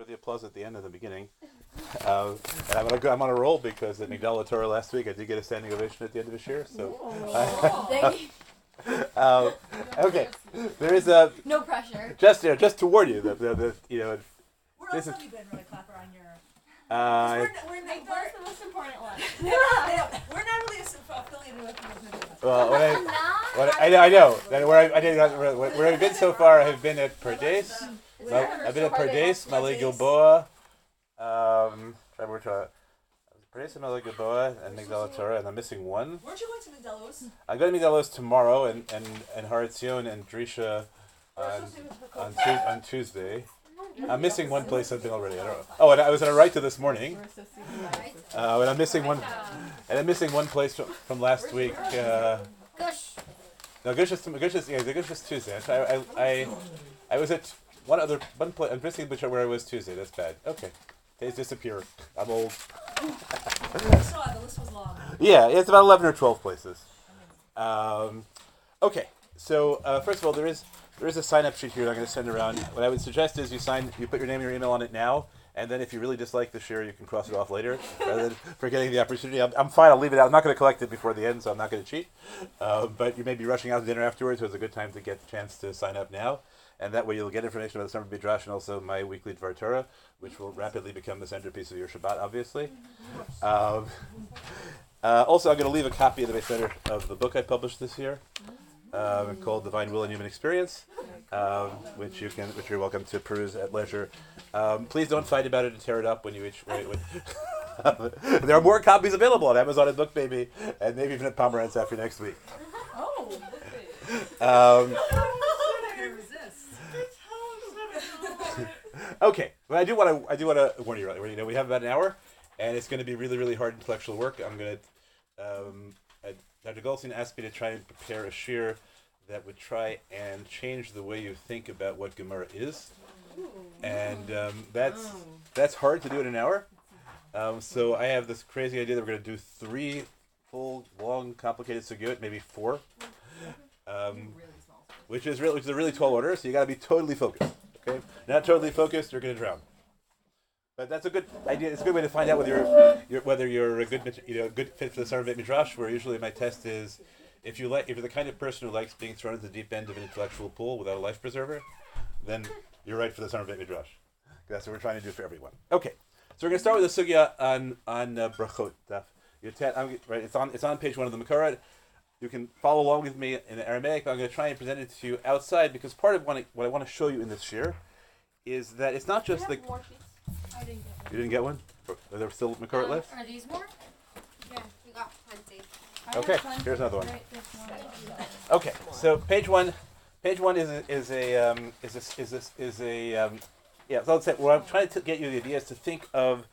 For the applause at the end of the beginning. And I'm on a roll because at Magdalatora last week I did get a standing ovation at the end of the year. So, okay, there is a no pressure. Just to warn you that. We're also you been really clapper on your. That's the most important one. We're not really affiliated with the well, where I've been so far, I have been at Perdes. I've been at Perdes, Malagulboa. Perdes and Malagulboa and Magdalatora, and I'm missing one. Weren't you going to Miguelito? I'm going to Miguelito tomorrow, and Horacio and Drisha on Tuesday. I'm missing one place I've been already. I don't know. Oh, and I was at a Raita this morning. And I'm missing one place from last week. Gush. No, Gush is Tuesday. I was at one place. I'm missing where I was Tuesday. That's bad. Okay, days disappear. I'm old. I saw it. The list was long. Yeah, it's about 11 or 12 places. Okay, so first of all, there is a sign-up sheet here that I'm going to send around. What I would suggest is you put your name and your email on it now, and then if you really dislike the share, you can cross it off later, rather than forgetting the opportunity. I'm fine, I'll leave it out. I'm not going to collect it before the end, so I'm not going to cheat. But you may be rushing out to dinner afterwards, so it's a good time to get the chance to sign up now. And that way you'll get information about the Summer Bidrash and also my weekly Dvar Torah, which will rapidly become the centerpiece of your Shabbat, obviously. Also, I'm going to leave a copy of the bestseller of the book I published this year. Called Divine Will and Human Experience, which you're welcome to peruse at leisure. Please don't fight about it and tear it up when you each. There are more copies available on Amazon and Book Baby, and maybe even at Pomerantz after next week. Oh. Okay, but I do want to warn you. Right, we have about an hour, and it's going to be really, really hard intellectual work. I'm going to. Dr. Goldstein asked me to try and prepare a shiur that would try and change the way you think about what Gemara is. And that's hard to do in an hour. So I have this crazy idea that we're going to do 3 full, long, complicated sugyot, maybe 4. Which is a really tall order, so you got to be totally focused. Okay? Not totally focused, you're going to drown. But that's a good idea. It's a good way to find out whether you're a good fit for the Summer Midrash. Where usually my test is, if you're the kind of person who likes being thrown at the deep end of an intellectual pool without a life preserver, then you're right for the Summer Midrash. That's what we're trying to do for everyone. Okay, so we're going to start with the sugya on brachot. Right, it's on page 1 of the Makara. You can follow along with me in Aramaic, but I'm going to try and present it to you outside because part of what I want to show you in this shiur is that it's not just the. I didn't get one. You didn't get one? Are there still McCart left? Are these more? Yeah, we got plenty. Okay, here's another one. Okay, so page one is so let's say what I'm trying to get you the idea is to think of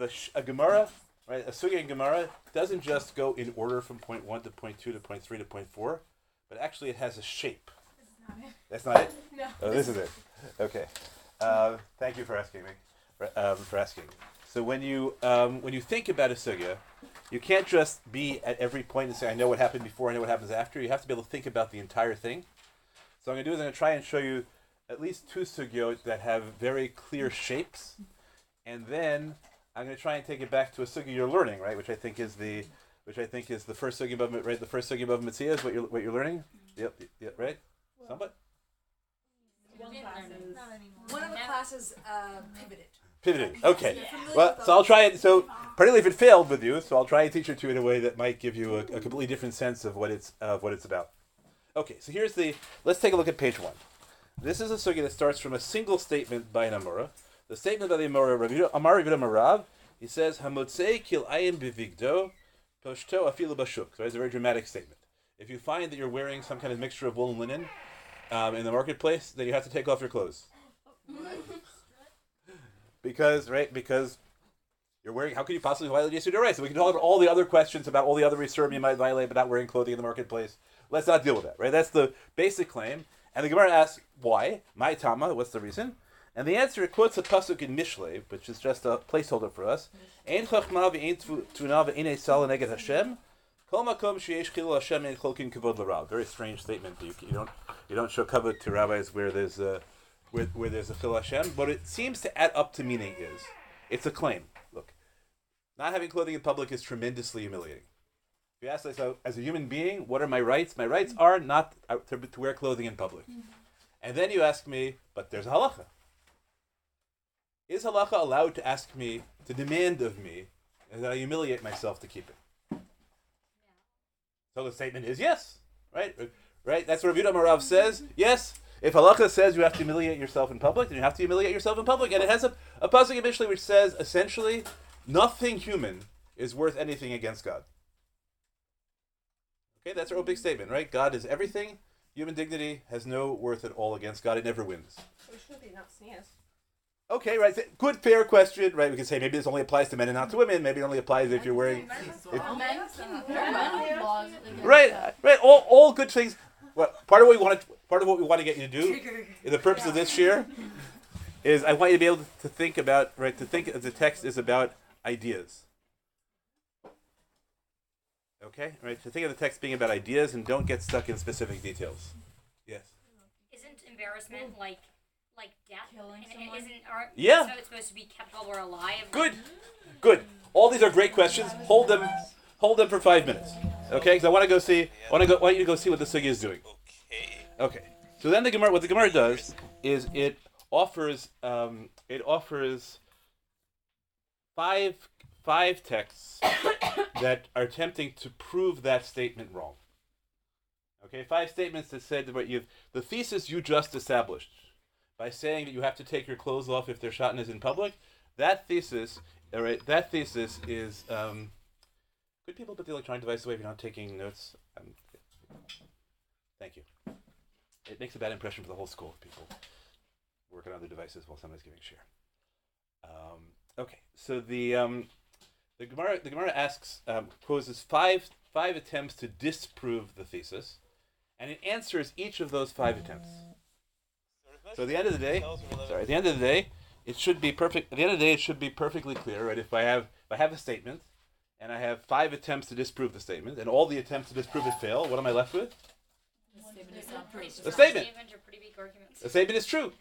a Gemara, right? A sugya in Gemara doesn't just go in order from point 1 to point 2 to point 3 to point 4, but actually it has a shape. That's not it. No. Oh, this is it. Okay. Thank you for asking me. So when you think about a sugya, you can't just be at every point and say, I know what happened before, I know what happens after. You have to be able to think about the entire thing. So what I'm going to do is I'm going to try and show you at least 2 sugyot that have very clear shapes. And then I'm going to try and take it back to a sugya you're learning, right? Which I think is the first sugya above, right? The first sugya above Mitzia is what you're learning? Yep, right? Somewhat? One of the classes pivoted. Okay. Yeah. Well, so I'll try it. So, particularly if it failed with you, so I'll try and teach it to you in a way that might give you a completely different sense of what it's about. Okay. So here's let's take a look at page 1. This is a sugya that starts from a single statement by an Amora. The statement by the Amora, Amar Ravida Marav, he says, "Hamotzei kil'ayim bivigdo, toshto afilu bashuk." So it's a very dramatic statement. If you find that you're wearing some kind of mixture of wool and linen. In the marketplace, then you have to take off your clothes. because you're wearing, how could you possibly violate Yesod HaRaisa? So we can talk about all the other questions about all the other Rishonim you might violate but not wearing clothing in the marketplace. Let's not deal with that, right? That's the basic claim. And the Gemara asks, why? My Tama, what's the reason? And the answer, it quotes a pasuk in Mishle, which is just a placeholder for us. Ein chachma v'ein tuna v'ein esal neged Hashem. Very strange statement. You don't show kavod to rabbis where there's where there's a Chil Hashem, but it seems to add up to meaning is. It's a claim. Look, not having clothing in public is tremendously humiliating. If you ask yourself, as a human being, what are my rights? My rights are not to wear clothing in public. And then you ask me, but there's a halakha. Is halakha allowed to ask me, to demand of me, and that I humiliate myself to keep it? Yeah. So the statement is yes, right? That's what Rav Yudah Amar Rav says. Yes, if halakha says you have to humiliate yourself in public, then you have to humiliate yourself in public. And it has a pasuk in Mishlei which says, essentially, nothing human is worth anything against God. Okay, that's our opening statement, right? God is everything. Human dignity has no worth at all against God. It never wins. It should be not sneers. Okay, right. Good, fair question, right? We can say maybe this only applies to men and not to women. Maybe it only applies if you're wearing... Right. All good things. Well, part of what we want to get you to do, the purpose of this year, is I want you to be able to think about, right? To think of the text is about ideas. Okay, right. So think of the text being about ideas and don't get stuck in specific details. Yes. Isn't embarrassment like death? Killing someone? So it's supposed to be kept while we're alive. Good. All these are great questions. Hold them for 5 minutes. Okay, because I want to go see. I want you to go see what the sugya is doing. Okay. So then what the Gemara does is it offers five texts that are attempting to prove that statement wrong. Okay, five statements that said about you, the thesis you just established by saying that you have to take your clothes off if their shatan is in public. That thesis, all right. That thesis is. Could people put the electronic device away if you're not taking notes? Thank you. It makes a bad impression for the whole school of people working on their devices while somebody's giving share. Okay, so The Gemara asks, poses five attempts to disprove the thesis, and it answers each of those five attempts. So at the end of the day, it should be perfectly clear, right? If I have a statement, and I have five attempts to disprove the statement, and all the attempts to disprove it fail, what am I left with? The statement. The statement is true,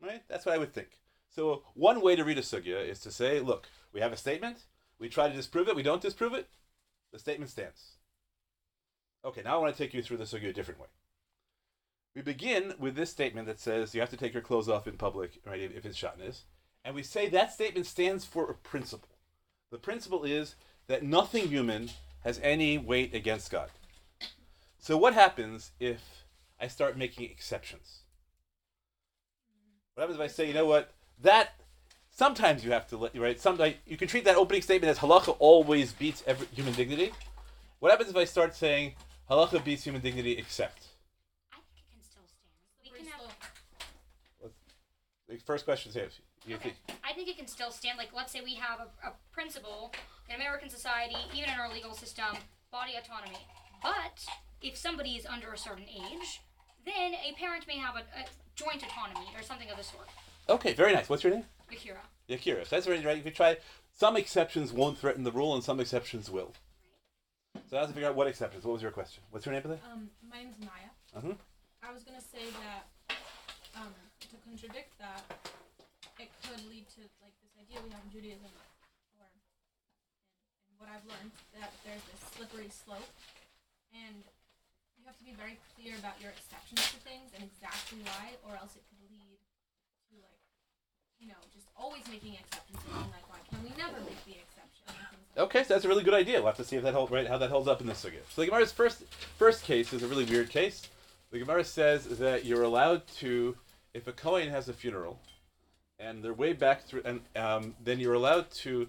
right? That's what I would think. So one way to read a sugya is to say, look, we have a statement. We try to disprove it. We don't disprove it. The statement stands. Okay, now I want to take you through the sugya a different way. We begin with this statement that says you have to take your clothes off in public, right, if it's shatnez. And we say that statement stands for a principle. The principle is that nothing human has any weight against God. So what happens if I start making exceptions? What happens if I say, you know what, that... Sometimes you have to let, right? Sometimes you can treat that opening statement as halakha always beats human dignity. What happens if I start saying halakha beats human dignity except? I think it can still stand. The first question is here. I think it can still stand. Like, let's say we have a principle in American society, even in our legal system, body autonomy. But if somebody is under a certain age, then a parent may have a joint autonomy or something of the sort. Okay, very nice. What's your name? Yakira. So that's already right. If you try, some exceptions won't threaten the rule, and some exceptions will. So I have to figure out what exceptions. What was your question? What's your name for that? My name's Maya. Uh-huh. I was gonna say that to contradict that, it could lead to like this idea we have in Judaism, or and what I've learned that there's this slippery slope, and you have to be very clear about your exceptions to things and exactly why, or else it could lead to like. You know, just always making exceptions. Like, why can we never make the exception? Okay, so that's a really good idea. We'll have to see if that how that holds up in this again. So the Gemara's first case is a really weird case. The Gemara says that you're allowed to, if a Kohen has a funeral, and they're way back through, and then you're allowed to,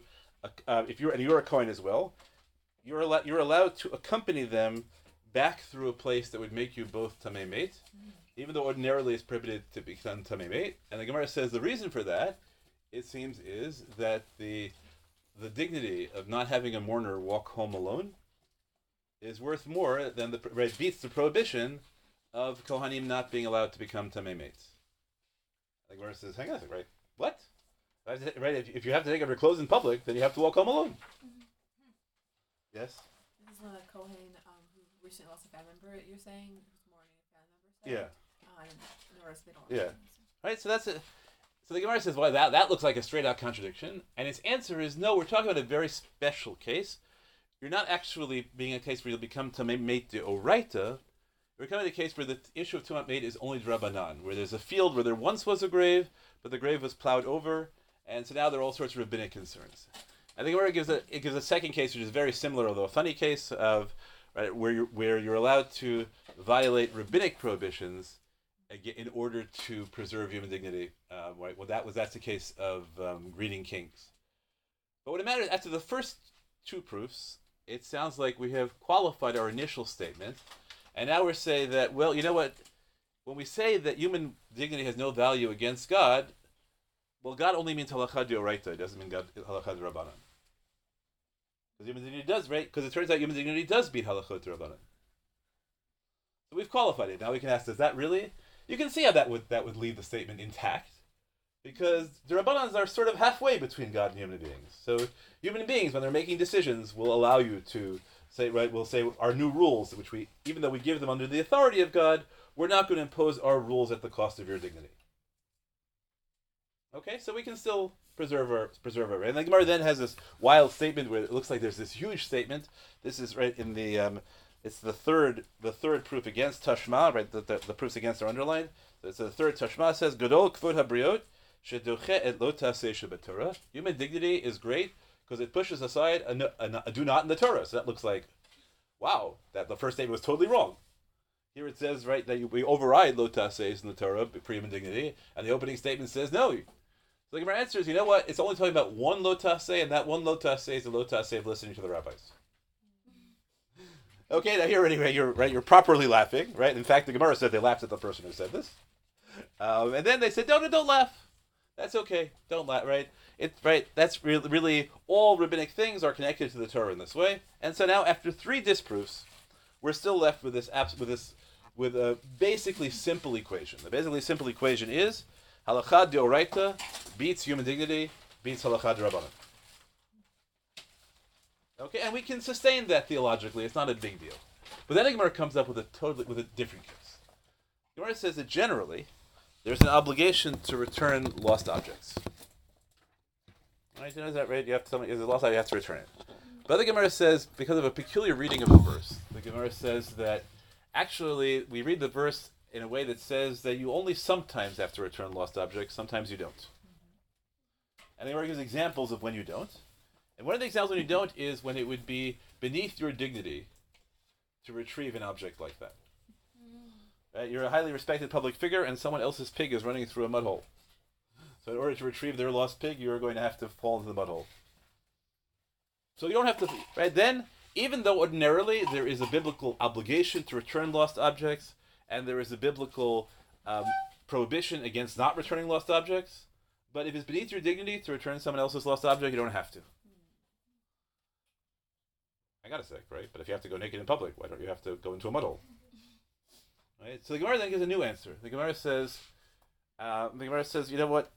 if you're a Kohen as well, you're allowed to accompany them back through a place that would make you both tamei mate. Mm-hmm. Even though ordinarily it's prohibited to become tamei mate, and the Gemara says the reason for that, it seems, is that the dignity of not having a mourner walk home alone is worth more than beats the prohibition of kohanim not being allowed to become tamei mates. The Gemara says, hang on a second, right? What? Right? If you have to take off your clothes in public, then you have to walk home alone. Mm-hmm. Yes. This is one of the Kohen who recently lost a family member. You're saying who's mourning a family member? Yeah. Yeah. Right? So that's it. So the Gemara says, well, that looks like a straight-out contradiction. And its answer is, no, we're talking about a very special case. You're not actually being a case where you'll become Tamei de Oraita. We're coming to a case where the issue of Tumat Meit is only Drabanan, where there's a field where there once was a grave, but the grave was plowed over, and so now there are all sorts of rabbinic concerns. I think it gives a second case, which is very similar, although a funny case of where you're allowed to violate rabbinic prohibitions in order to preserve human dignity. That's the case of reading kings. But what it matters, after the first two proofs, it sounds like we have qualified our initial statement, and now we're saying that, well, you know what, when we say that human dignity has no value against God, well, God only means halakha d'oraita, it doesn't mean God halakha d'rabanan. Because human dignity does, right? Because it turns out human dignity does beat halakha d'rabanan. So we've qualified it. Now we can ask, does that really? You can see how that would leave the statement intact, because the Rabbanans are sort of halfway between God and human beings. So human beings, when they're making decisions, will allow you to say, right, we'll say our new rules, which we, even though we give them under the authority of God, we're not going to impose our rules at the cost of your dignity. Okay, so we can still preserve our. And the Gemara then has this wild statement where it looks like there's this huge statement. This is right in the. It's the third proof against Tashma, right? The proofs against are underlined. So it's the third Tashma says, "Gadol kvod habriot shedoche et lo taseh shebetorah." Human dignity is great because it pushes aside a do not in the Torah. So that looks like, wow, that the first statement was totally wrong. Here it says, right, that we override lo taseh in the Torah for human dignity, and the opening statement says no. So the Gemara answers, you know what? It's only talking about one lo taseh, and that one lo taseh is the lo taseh of listening to the rabbis. Okay, now here anyway, you're properly laughing, right? In fact, the Gemara said they laughed at the person who said this, and then they said, "No, don't laugh. That's okay. Don't laugh." Right? It's right. That's really all rabbinic things are connected to the Torah in this way. And so now, after three disproofs, we're still left with a basically simple equation. The basically simple equation is halakha d'oraita beats human dignity beats halakha d'rabanan. Okay, and we can sustain that theologically. It's not a big deal. But then the Gemara comes up with a different case. The Gemara says that generally, there's an obligation to return lost objects. All right, you know that, right? You have to tell me, is it lost object? You have to return it. But the Gemara says, because of a peculiar reading of the verse, the Gemara says that actually we read the verse in a way that says that you only sometimes have to return lost objects, sometimes you don't. And the Gemara gives examples of when you don't. And one of the examples when you don't is when it would be beneath your dignity to retrieve an object like that. Right? You're a highly respected public figure, and someone else's pig is running through a mud hole. So in order to retrieve their lost pig, you're going to have to fall into the mud hole. So you don't have to... Right? Then, even though ordinarily there is a biblical obligation to return lost objects, and there is a biblical prohibition against not returning lost objects, but if it's beneath your dignity to return someone else's lost object, you don't have to. I got a sec, right? But if you have to go naked in public, why don't you have to go into a muddle? Right? So the Gemara then gives a new answer. The Gemara says, you know what?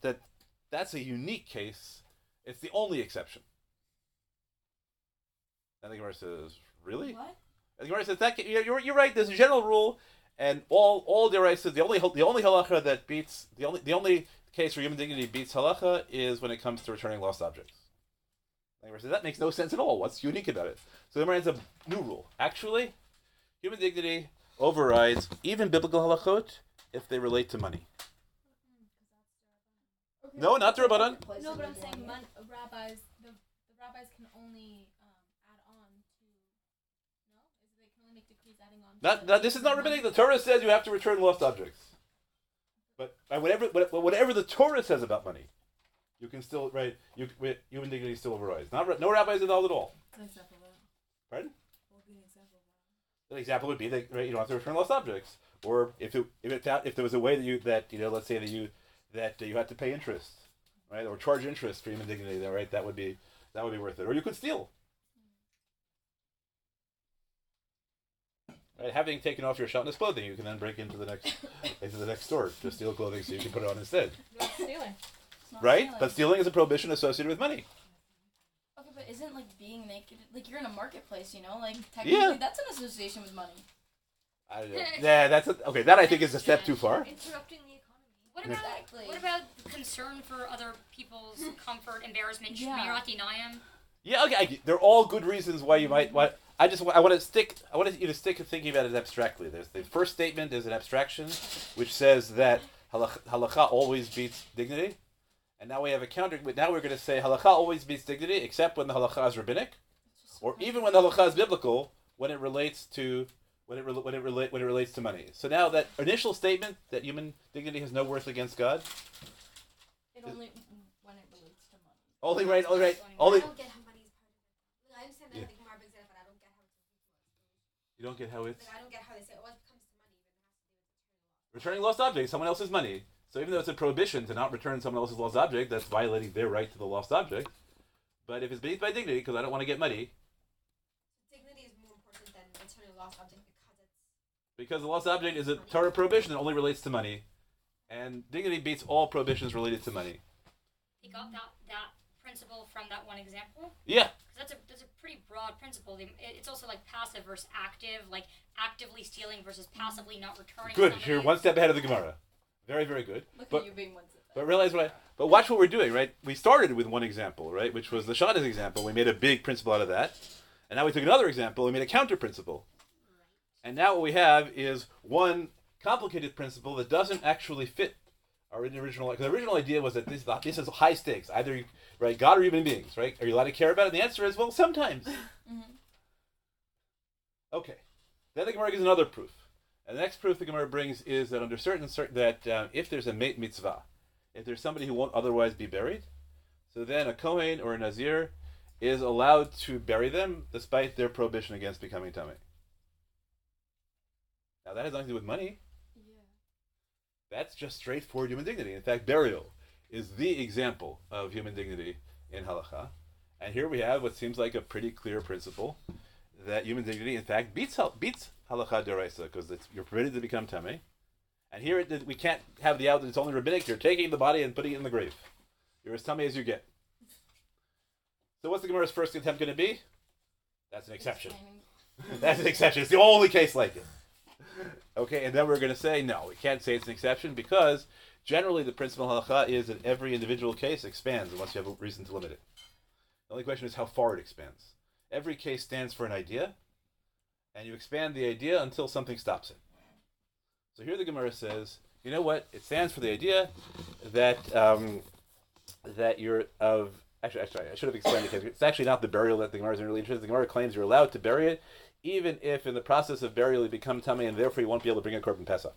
That's a unique case. It's the only exception. And the Gemara says, really? What? And the Gemara says, you're right. There's a general rule, and all Deoraisa says the only halakha that beats the only case where human dignity beats halakha is when it comes to returning lost objects. The Gemara says, that makes no sense at all. What's unique about it? So the Gemara adds a new rule. Actually, human dignity overrides even biblical halachot if they relate to money. Okay. No, not the Rabbanan. No, but I'm saying rabbis. The rabbis can only add on to. No, they can only make decrees adding on. This is not rabbinic. The Torah says you have to return lost objects. But whatever the Torah says about money. You can still, right, human dignity still overrides. No rabbis involved at all. An example of that. Pardon? What would be an example of that? An example would be that, right, you don't have to return lost objects. Or if there was a way that you had to pay interest, right, or charge interest for human dignity, then, right, that would be worth it. Or you could steal. Right, having taken off your shotness clothing, you can then break into the next store to steal clothing so you can put it on instead. That's stealing. Right? Stealing. But stealing is a prohibition associated with money. Okay, but isn't, like, being naked... Like, you're in a marketplace, you know? Like, technically, That's an association with money. I don't know. Yeah, that's... Okay, that I think is a step too far. Interrupting the economy. What about concern for other people's comfort, embarrassment? Yeah. Should we not deny him? Yeah, okay. They're all good reasons why you might. I want you to stick to thinking about it abstractly. There's the first statement is an abstraction, which says that halakha always beats dignity, and now we have a counter. Now we're going to say halakha always beats dignity, except when the halakha is rabbinic, or even when the halakha is biblical, when it relates to when it relates to money. So now that initial statement that human dignity has no worth against God. It only when it relates to money. Only. I don't get how money's part of it. I understand that Gemara brings it up, but I don't get how it's. You don't get how it's. I don't get how they say it always comes to money. Returning lost object, someone else's money. So even though it's a prohibition to not return someone else's lost object, that's violating their right to the lost object. But if it's beneath my dignity, because I don't want to get muddy. Dignity is more important than returning a lost object because the lost object is a Torah prohibition that only relates to money, and dignity beats all prohibitions related to money. They got that principle from that one example? Yeah. Because that's a pretty broad principle. It's also like passive versus active, like actively stealing versus passively not returning. Good, you're one step ahead of the Gemara. Very, very good. Look at you being one step ahead. But watch what we're doing, right? We started with one example, right, which was the Shada's example. We made a big principle out of that, and now we took another example and made a counter principle. And now what we have is one complicated principle that doesn't actually fit our original. Because the original idea was that this is high stakes. Either you, right, God or human beings, right? Are you allowed to care about it? And the answer is, well, sometimes. Mm-hmm. Okay. Then the Gemara gives another proof. And the next proof the Gemara brings is that under certain that if there's a mate mitzvah, if there's somebody who won't otherwise be buried, so then a Kohen or a Nazir is allowed to bury them despite their prohibition against becoming Tamei. Now, that has nothing to do with money. Yeah. That's just straightforward human dignity. In fact, burial is the example of human dignity in halakha. And here we have what seems like a pretty clear principle that human dignity, in fact, beats halakha deraisa because you're permitted to become tamei. And here we can't have the out that it's only rabbinic. You're taking the body and putting it in the grave. You're as tamei as you get. So what's the Gemara's first attempt going to be? That's an exception. That's an exception. It's the only case like it. Okay, and then we're going to say, no, we can't say it's an exception because generally the principle of halakha is that every individual case expands unless you have a reason to limit it. The only question is how far it expands. Every case stands for an idea, and you expand the idea until something stops it. So here the Gemara says, you know what? It stands for the idea that that you're of... Actually, I should have explained it because it's actually not the burial that the Gemara is really interested in. The Gemara claims you're allowed to bury it, even if in the process of burial you become tamei and therefore you won't be able to bring a Korban Pesach.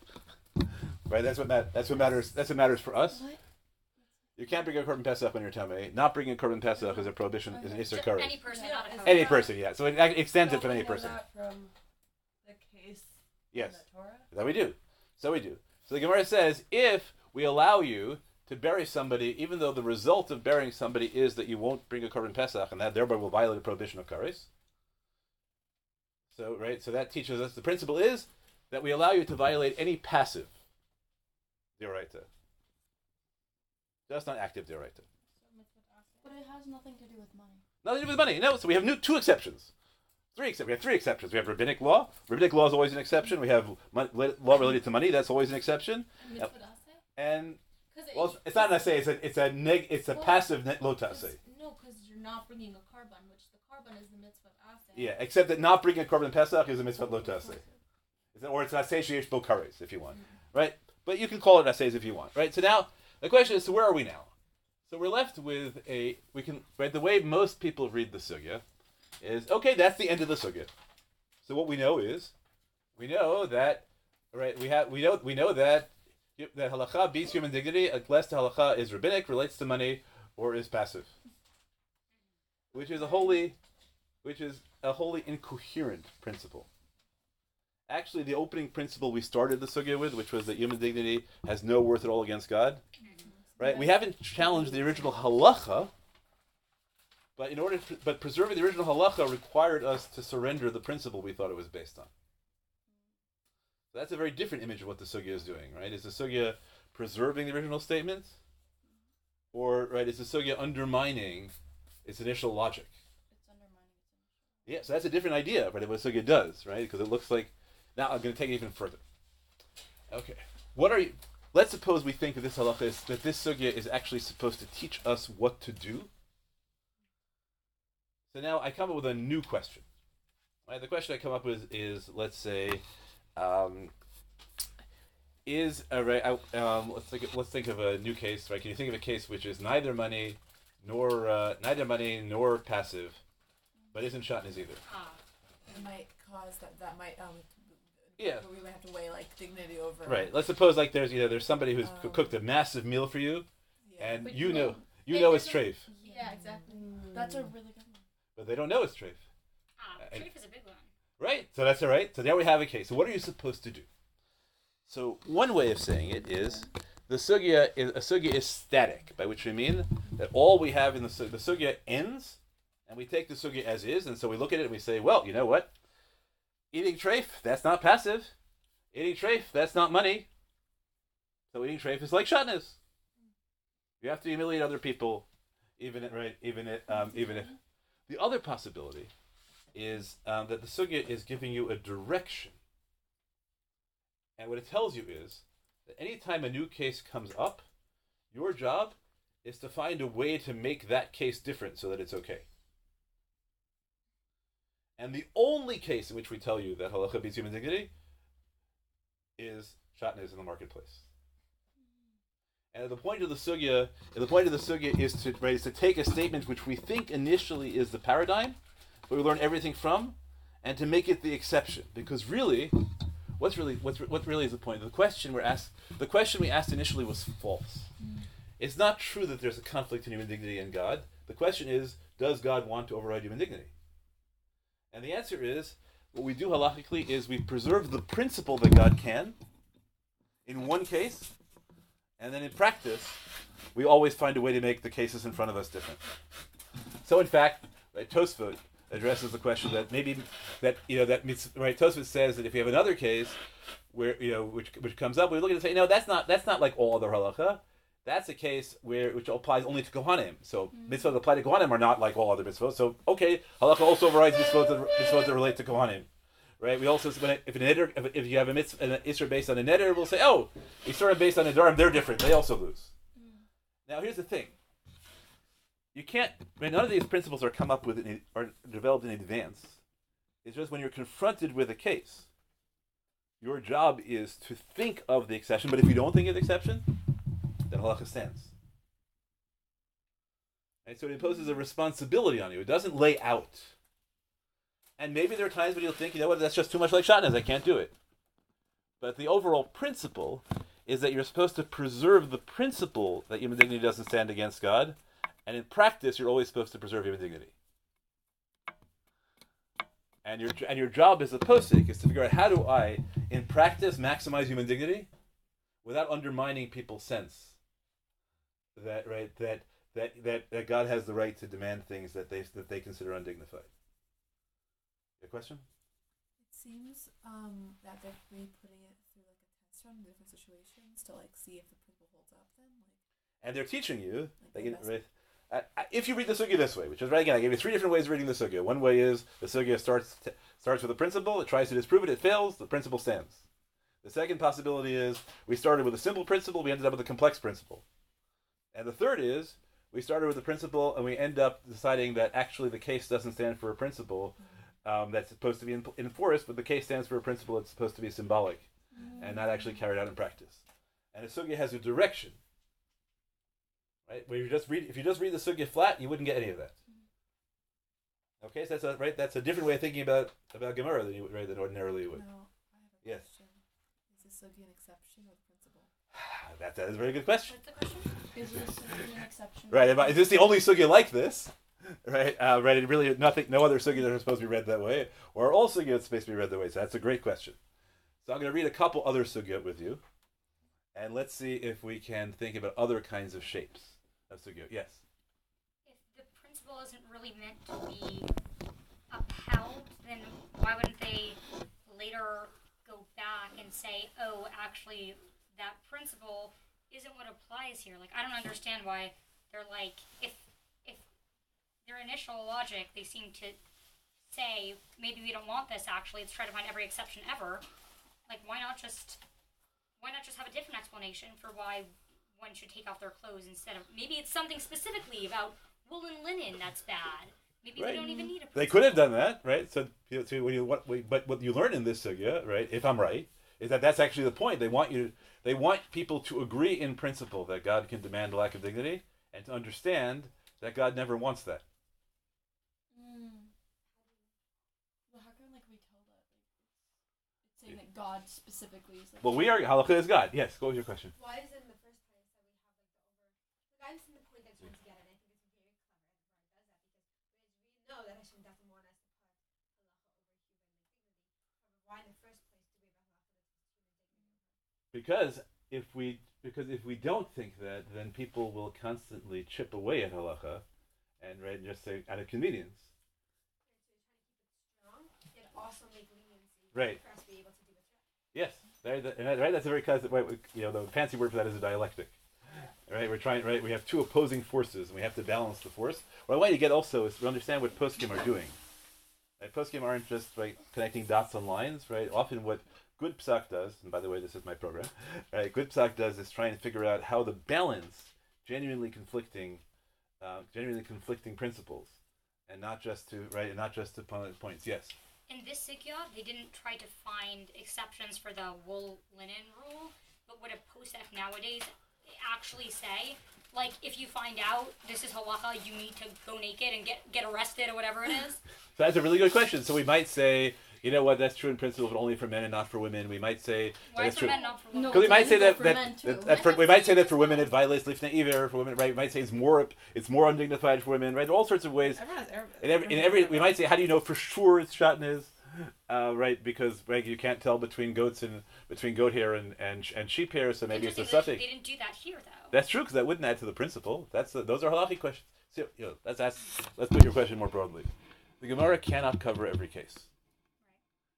Right? That's what matters for us. What? You can't bring a Korban Pesach when you're tamei. Not bringing a Korban Pesach is a prohibition, is an Isser Kares. Any person, not a Korban. Any person, yeah. So it extends it from any person. Not from the case. Yes. The Torah? That we do. So the Gemara says, if we allow you to bury somebody, even though the result of burying somebody is that you won't bring a Korban Pesach and that thereby will violate the prohibition of Kares. So that teaches us the principle is that we allow you to violate any passive deraita, that's not active deraita. But it has nothing to do with money. Nothing to do with money. No. So we have two exceptions, We have three exceptions. We have rabbinic law. Rabbinic law is always an exception. We have law related to money. That's always an exception. And well, it's not an assay. It's a passive lo taaseh. No, because you're not bringing a korban, which the korban is the mitzvah. Yeah, except that not bringing a Korban Pesach is a mitzvah lo taaseh. Or it's an aseh sheyesh bo kares, if you want. Mm-hmm. Right? But you can call it aseh if you want. Right? So now, the question is, so where are we now? So we're left with the way most people read the sugya is, okay, that's the end of the sugya. So what we know is, we know that halakha beats human dignity unless the halakha is rabbinic, relates to money, or is passive. Which is a wholly incoherent principle. Actually, the opening principle we started the sugya with, which was that human dignity has no worth at all against God, right? We haven't challenged the original halakha, but preserving the original halakha required us to surrender the principle we thought it was based on. So that's a very different image of what the sugya is doing, right? Is the sugya preserving the original statements, or is the sugya undermining its initial logic? Yeah, so that's a different idea, but what sugya does, right? Because it looks like now I'm going to take it even further. Okay, what are you? Let's suppose we think of this halacha is that this sugya is actually supposed to teach us what to do. So now I come up with a new question. Right, the question I come up with is, let's say, let's think of a new case. Right? Can you think of a case which is neither money nor passive, but isn't shatnez either? It might cause that might. Yeah. But we might have to weigh dignity over. Right. Let's suppose there's somebody who's cooked a massive meal for you, yeah. And you know it's treif. Yeah, exactly. That's a really good one. But they don't know it's treif. Treif is a big one. Right. So that's all right. So now we have a case. So what are you supposed to do? So one way of saying it is the sugya is static, by which we mean that all we have in the sugya ends, and we take the sugya as is, and so we look at it and we say, well, you know what? Eating treif, that's not passive. Eating treif, that's not money. So eating treif is like shatnez. You have to humiliate other people, even if. The other possibility is that the sugya is giving you a direction. And what it tells you is that any time a new case comes up, your job is to find a way to make that case different so that it's okay. And the only case in which we tell you that halakha beats human dignity is shatnez in the marketplace. And the point of the sugya is to take a statement which we think initially is the paradigm, but we learn everything from, and to make it the exception. Because really, what really is the point? The question we asked initially was false. It's not true that there's a conflict in human dignity and God. The question is, does God want to override human dignity? And the answer is, what we do halakhically is we preserve the principle that God can in one case, and then in practice, we always find a way to make the cases in front of us different. So in fact, right, Tosfot addresses the question that Tosfot says that if we have another case where which comes up, we look at it and say, no, that's not like all other halakha. That's a case which applies only to Kohanim. So mitzvot that apply to Kohanim are not like all other mitzvot. So, okay, halakha also overrides mitzvot that relate to Kohanim. Right? We also, if you have an Isra based on a neder, we'll say, oh, Isra based on a Dharam, they're different. They also lose. Now, here's the thing. None of these principles are developed in advance. It's just when you're confronted with a case, your job is to think of the exception. But if you don't think of the exception, that halakha stands. And so it imposes a responsibility on you. It doesn't lay out. And maybe there are times when you'll think, you know what, that's just too much like shatnez, I can't do it. But the overall principle is that you're supposed to preserve the principle that human dignity doesn't stand against God, and in practice, you're always supposed to preserve human dignity. And your job as a posek is to figure out, how do I, in practice, maximize human dignity without undermining people's sense that God has the right to demand things that they consider undignified. A question? It seems that they're putting it through a test run in different situations to see if the principle holds up. Then, and they're teaching you if you read the sugya this way, which is right again. I gave you three different ways of reading the sugya. One way is the sugya starts with a principle. It tries to disprove it. It fails. The principle stands. The second possibility is we started with a simple principle. We ended up with a complex principle. And the third is, we started with a principle and we end up deciding that actually the case doesn't stand for a principle that's supposed to be enforced, but the case stands for a principle that's supposed to be symbolic and not actually carried out in practice. And a sugya has a direction. Right? If you just read the sugya flat, you wouldn't get any of that. Okay, so that's a different way of thinking about Gemara than ordinarily you would. No, I have a question. Is the sugya an exception or principle? That is a very good question. What's the question? Is this an exception? Right, is this the only sugya like this? Right, it really no other sugya that are supposed to be read that way, or all sugya that's supposed to be read that way. So that's a great question. So I'm going to read a couple other sugya with you, and let's see if we can think about other kinds of shapes of sugya. Yes. If the principle isn't really meant to be upheld, then why wouldn't they later go back and say, oh, actually, that principle isn't what applies here. I don't understand why they're if their initial logic, they seem to say, maybe we don't want this actually, let's try to find every exception ever. Why not just why not just have a different explanation for why one should take off their clothes instead of, maybe it's something specifically about wool and linen that's bad. Maybe right. They don't even need a principle. They could have done that, right? So what you learn in this sugya, right, if I'm right, is that that's actually the point. They want people to agree in principle that God can demand a lack of dignity and to understand that God never wants that. Well, how can we tell that? It's saying that God specifically is like... Well, we are... Halakha is God. Yes, what was your question? Why is it in the first place that we have I've seen the point that's once again, and I think it's very clever that God does that, because we know that Hashem doesn't want us to put Halakha over human dignity. Why in the first place do we have Halakha that's human dignity? Because if we don't think that, then people will constantly chip away at halakha, and just say out of convenience. Right. Yes. Right. That's a very classic. The fancy word for that is a dialectic. Right. We're trying. Right. We have two opposing forces, and we have to balance the force. What I want you to get also is to understand what poskim are doing. Right? Poskim aren't just connecting dots on lines. Right. Often what good Pesach does, and by the way, this is my program, right? Good Pesach does is trying to figure out how to balance genuinely conflicting principles, and not just to points. Yes. In this sikya, they didn't try to find exceptions for the wool linen rule, but what a posef nowadays actually say, like, if you find out this is halakha, you need to go naked and get arrested or whatever it is. So that's a really good question. So we might say, you know what? That's true in principle, but only for men and not for women. We might say that's true. We might say that for women it violates lifnei iver. For women, right? We might say it's more undignified for women, right? All sorts of ways. We might say, how do you know for sure it's shatnez, right? Because you can't tell between goats and between goat hair and sheep hair, so maybe it's a suffix. They didn't do that here, though. That's true, because that wouldn't add to the principle. Those are halachic questions. So, let's put your question more broadly. The Gemara cannot cover every case.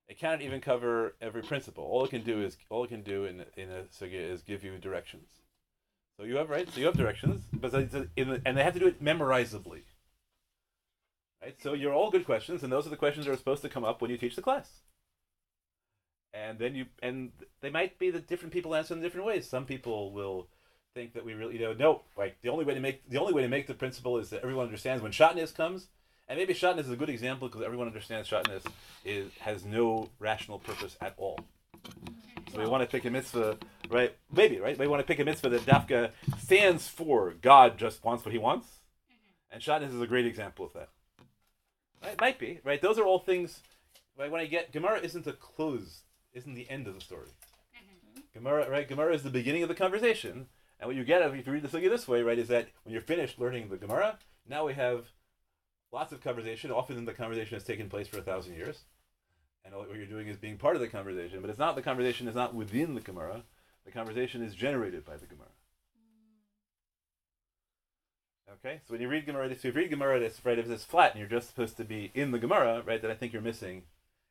It cannot even cover every principle. All it can do in a sugya is give you directions. So you have directions, but and they have to do it memorizably. Right? So you're all good questions, and those are the questions that are supposed to come up when you teach the class. And then they might be that different people answer in different ways. Some people will think that we really the only way to make the principle is that everyone understands when shatnez comes. And maybe shatnez is a good example because everyone understands shatnez has no rational purpose at all. So we want to pick a mitzvah, right? We want to pick a mitzvah that dafka stands for God just wants what he wants. And shatnez is a great example of that. Right? Might be, right? Those are all things, right? Gemara isn't the end of the story. Gemara, right? Gemara is the beginning of the conversation. And what you get if you read the sugya this way, right, is that when you're finished learning the Gemara, now we have lots of conversation. Often the conversation has taken place for 1,000 years. And all what you're doing is being part of the conversation. But the conversation is not within the Gemara. The conversation is generated by the Gemara. Okay? So when you read Gemara, if it's flat and you're just supposed to be in the Gemara, right, then I think you're missing,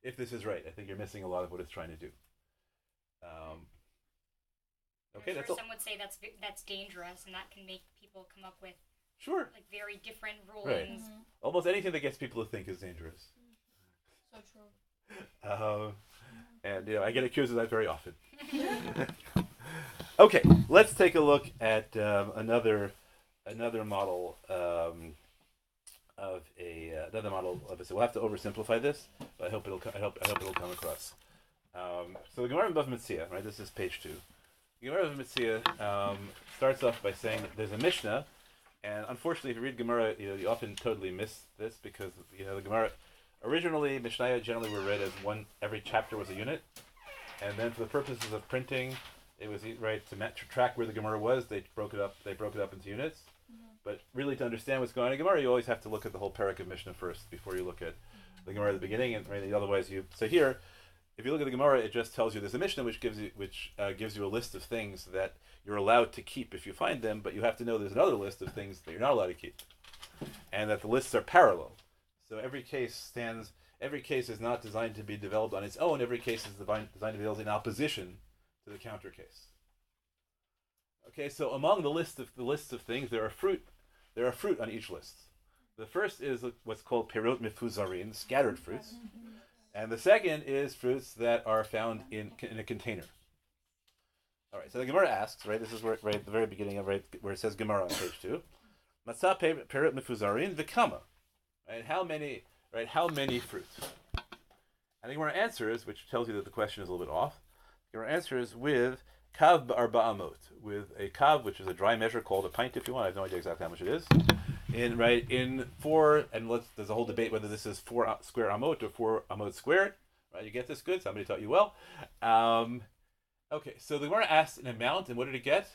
if this is right, I think you're missing a lot of what it's trying to do. Okay, that's all. Some would say that's dangerous, and that can make people come up with sure. Very different rulings. Right. Mm-hmm. Almost anything that gets people to think is dangerous. So true. And I get accused of that very often. Okay, let's take a look at another model of a another model of it. So we'll have to oversimplify this, but I hope it'll come across. So the Gemara of Mitzia, right? This is page 2. The Gemara of Mitzia starts off by saying that there's a Mishnah. And unfortunately, if you read Gemara, you often totally miss this because the Gemara originally Mishnayot generally were read as one. Every chapter was a unit, and then for the purposes of printing, it was right to track where the Gemara was. They broke it up into units. Mm-hmm. But really, to understand what's going on in Gemara, you always have to look at the whole parak of Mishnah first before you look at the Gemara at the beginning. And right, otherwise, you so here, if you look at the Gemara, it just tells you there's a Mishnah which gives you a list of things that you're allowed to keep if you find them, but you have to know there's another list of things that you're not allowed to keep, and that the lists are parallel. So every case is not designed to be developed on its own. Every case is designed to be developed in opposition to the counter case. Okay, so among the lists of things, there are fruit on each list. The first is what's called perot mifuzarin, scattered fruits, and the second is fruits that are found in a container. All right, so the Gemara asks, right? This is where, right at the very beginning of right where it says Gemara on page 2. Matzah peret mefuzarin v'kama. Right? How many? Right? How many fruits? And the Gemara answers, which tells you that the question is a little bit off. The Gemara answers with kav b'arba'amot, with a kav, which is a dry measure called a pint, if you want. I have no idea exactly how much it is. In right in four, and there's a whole debate whether this is 4 square amot or 4 amot squared. Right? You get this good. Somebody taught you well. Okay, so the Gemara asked an amount, and what did it get?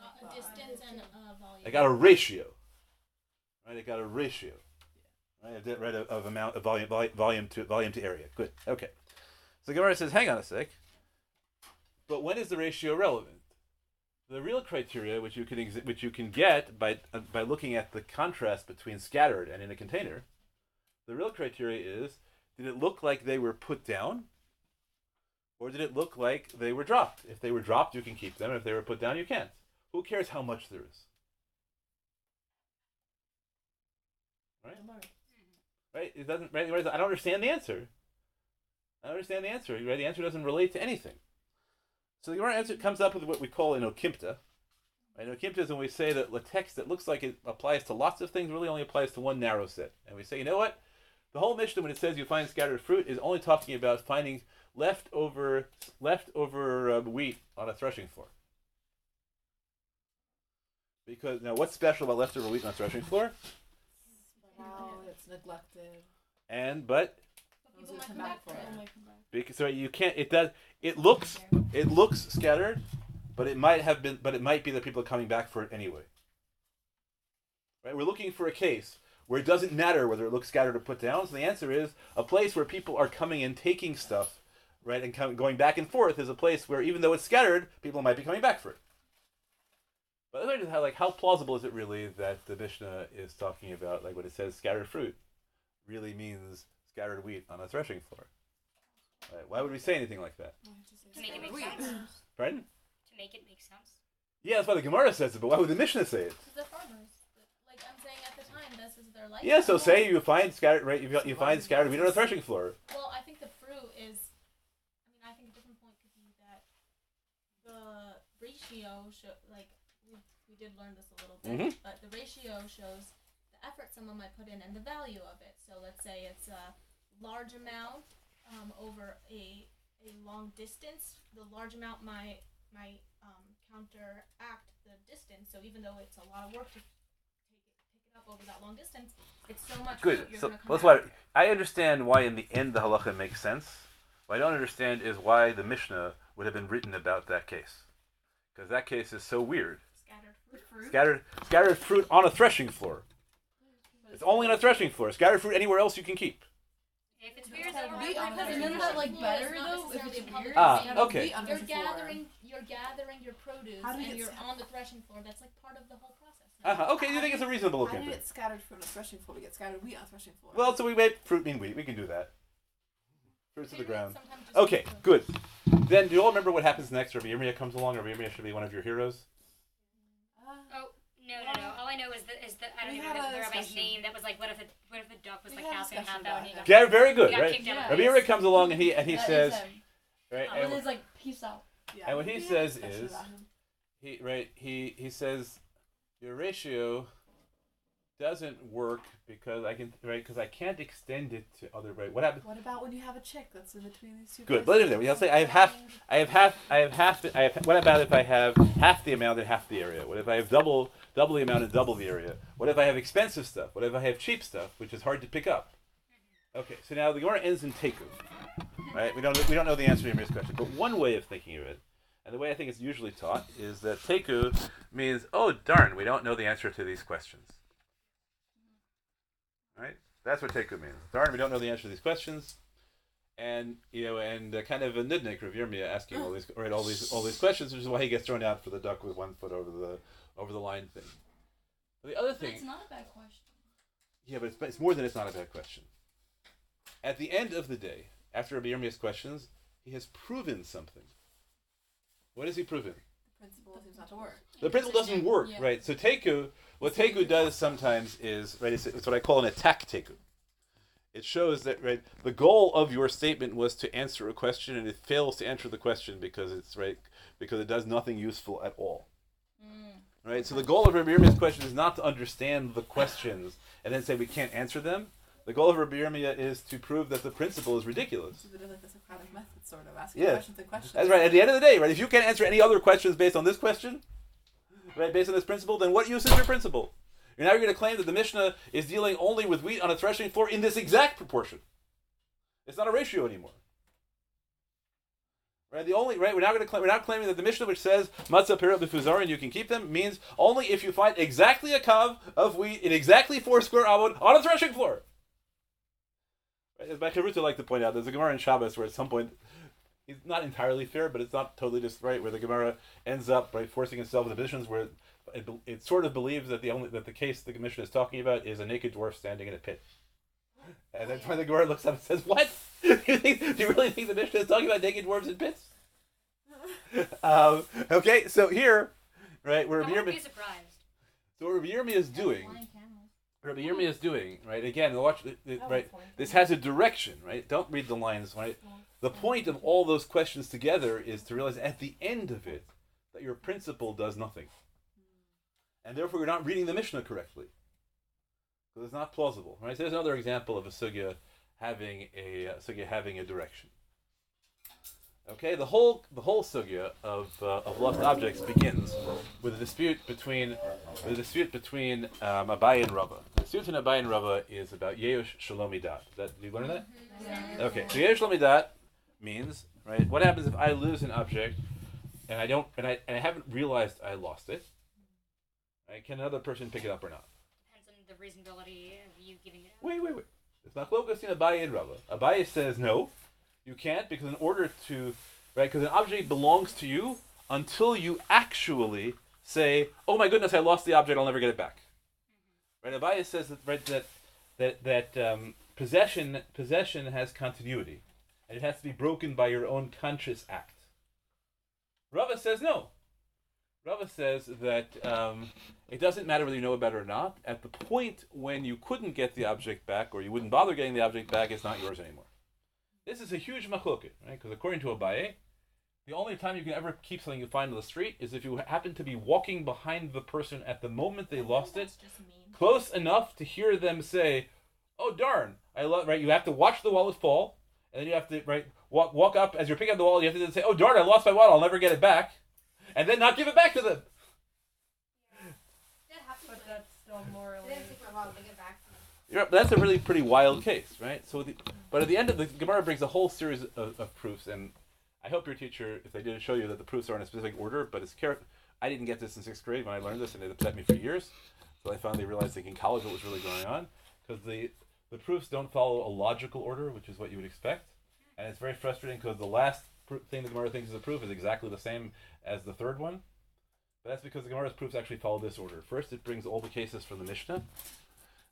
A distance and a volume. It got a ratio, right? It got a ratio, yeah. Right? Right of amount, of volume to area. Good. Okay, so the Gemara says, hang on a sec. But when is the ratio relevant? The real criteria, which you can get by looking at the contrast between scattered and in a container, the real criteria is: did it look like they were put down? Or did it look like they were dropped? If they were dropped, you can keep them. If they were put down, you can't. Who cares how much there is? Right? Right? It doesn't. Right? I don't understand the answer. Right? The answer doesn't relate to anything. So the Gemara answer comes up with what we call an okimta. Right? Okimta is when we say that a text that looks like it applies to lots of things really only applies to one narrow set. And we say, you know what? The whole Mishnah, when it says you find scattered fruit, is only talking about finding leftover wheat on a threshing floor. Because now, what's special about leftover wheat on a threshing floor? Wow, it's neglected. And but people might come back for it. Because right, you can't. It does. It looks scattered, but it might be that people are coming back for it anyway. Right? We're looking for a case where it doesn't matter whether it looks scattered or put down. So the answer is a place where people are coming and taking stuff, right, and going back and forth is a place where even though it's scattered, people might be coming back for it. But that's just how plausible is it really that the Mishnah is talking about like what it says scattered fruit really means scattered wheat on a threshing floor? Right? Why would we say anything like that? To make it make sense. Pardon? To make it make sense. Yeah, that's why the Gemara says it, but why would the Mishnah say it? Because the farmers, like I'm saying at the time, this is their life. Yeah, so say you find scattered, right? You find scattered wheat on a threshing floor. Well, I think the fruit is. I think a different point could be that the ratio show, like we did learn this a little bit, but the ratio shows the effort someone might put in and the value of it. So let's say it's a large amount over a long distance. The large amount might counteract the distance. So even though it's a lot of work to pick it up over that long distance, it's so much. Good. So that's why I understand why in the end the halakha makes sense. What I don't understand is why the Mishnah would have been written about that case, because that case is so weird. Scattered fruit on a threshing floor. It's only on a threshing floor. Scattered fruit anywhere else you can keep. If it's weird, isn't that like better though? If it's weird, okay. You're gathering your produce and you're on the threshing floor. That's like part of the whole process. Okay, you think it's a reasonable opinion? How do you get scattered fruit on a threshing floor? We get scattered wheat on a threshing floor. Well, so we made fruit mean wheat. We can do that. To the ground. Okay, good. Then, do you all remember what happens next? Rabbi Yirmiyah comes along. Rabbi Yirmiyah should be one of your heroes. No. All I know is that I don't even remember the rabbi's name. That was like, what if the duck was like half and half out? Yeah, very good, right? Yeah. Rabbi Yirmiyah comes along and he says, right? And it's like peace out. Yeah. And what he says is, he says, your ratio doesn't work because I can't extend it to other right. What happens? What about when you have a check that's in between these two? Good, but there we say I have half. What about if I have half the amount and half the area? What if I have double the amount and double the area? What if I have expensive stuff? What if I have cheap stuff, which is hard to pick up? Okay, so now the Gemara ends in teku, right? We don't know the answer to this question, but one way of thinking of it, and the way I think it's usually taught, is that teku means oh darn, we don't know the answer to these questions. Right? That's what teku means. Darn, we don't know the answer to these questions, and kind of a nidnik of Yirmiyah asking all these questions, which is why he gets thrown out for the duck with one foot over the line thing. But the other thing, it's not a bad question. Yeah, but it's more than it's not a bad question. At the end of the day, after Rabbi Yirmiyah's questions, he has proven something. What has he proven? The principle does not work. The principle doesn't work, yeah. Right? So teku. What teku does sometimes is, right, it's what I call an attack teku. It shows that, right, the goal of your statement was to answer a question, and it fails to answer the question because it's, right, because it does nothing useful at all. Right? So the goal of Rabbi Yirmiyah's question is not to understand the questions and then say we can't answer them. The goal of Rabbi Yirmiyah is to prove that the principle is ridiculous. It's a bit like the Socratic method, sort of, asking questions and questions. That's right. At the end of the day, right? If you can't answer any other questions based on this question, right, based on this principle, then what use is your principle? You're now going to claim that the Mishnah is dealing only with wheat on a threshing floor in this exact proportion. It's not a ratio anymore. Right, we're now claiming that the Mishnah, which says matzah pirot b'fuzarin, you can keep them, means only if you find exactly a kav of wheat in exactly 4 square amot on a threshing floor. Right, as my Chavrut would like to point out, there's a Gemara in Shabbos where at some point it's not entirely fair, but it's not totally just right, where the Gemara ends up by forcing itself into positions where it sort of believes that the case the Mishnah is talking about is a naked dwarf standing in a pit. And that's why the Gemara looks up and says, what? Do you really think the Mishnah is talking about naked dwarves in pits? Okay, so here, right, where Rabbi Yirmiyah... So what Rabbi Yirmiyah is doing... Rabbi Yirmiyah is doing, right, again, right, this has a direction, right? Don't read the lines, right? The point of all those questions together is to realize at the end of it that your principle does nothing. And therefore you're not reading the Mishnah correctly. So it's not plausible, right? So there's another example of a sugya having a direction. Okay, the whole sugya of lost objects begins with a dispute between Abai and Rava. The dispute between Abai and Rava is about Yeush Shalomidat. Did you learn that? Yeah. Okay, so Yeush Shalomidat means, right, what happens if I lose an object and I haven't realized I lost it? Right, can another person pick it up or not? The reasonability of you giving it up? Wait. It's not Locus in Abaye and Rava. Abaye says, no, you can't, because in order to, right, because an object belongs to you until you actually say, oh my goodness, I lost the object, I'll never get it back. Right, Abaye says that, right, that possession has continuity, and it has to be broken by your own conscious act. Rava says no. Rava says that it doesn't matter whether you know about it or not. At the point when you couldn't get the object back, or you wouldn't bother getting the object back, it's not yours anymore. This is a huge machloket, right? Because according to Abaye, the only time you can ever keep something you find on the street is if you happen to be walking behind the person at the moment they lost it, close enough to hear them say, "Oh darn!" Right? You have to watch the wallet fall, and then you have to walk up as you're picking up the wallet. You have to say, "Oh darn! I lost my wallet. I'll never get it back." And then not give it back to them. Yeah. But that's still morally... That's a really pretty wild case, right? So, but at the end of the Gemara brings a whole series of proofs, and I hope your teacher, if they didn't show you that the proofs are in a specific order, but it's I didn't get this in 6th grade when I learned this, and it upset me for years. So I finally realized, like, in college, what was really going on, because the proofs don't follow a logical order, which is what you would expect, and it's very frustrating because the last thing the Gemara thinks is a proof is exactly the same as the third one. But that's because the Gemara's proofs actually follow this order. First, it brings all the cases from the Mishnah.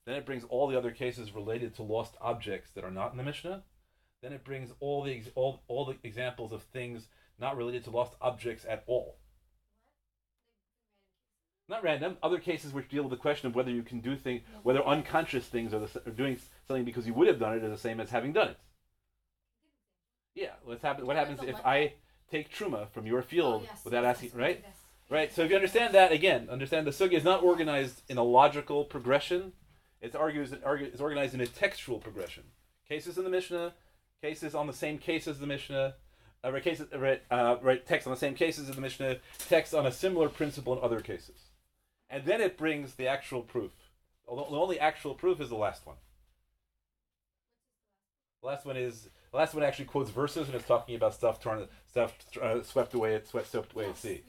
Then it brings all the other cases related to lost objects that are not in the Mishnah. Then it brings all the examples of things not related to lost objects at all. Not random. Other cases which deal with the question of whether you can do things, whether unconscious things or doing something because you would have done it, are the same as having done it. Yeah, what happens if I take Truma from your field without asking, right? Yes. Right, so if you understand that, again, understand the sugya is not organized in a logical progression. It's organized in a textual progression. Cases in the Mishnah, cases on the same case as the Mishnah, text on the same cases as the Mishnah, text on a similar principle in other cases. And then it brings the actual proof. Although the only actual proof is the last one. The last one actually quotes verses, and it's talking about stuff swept away at sea.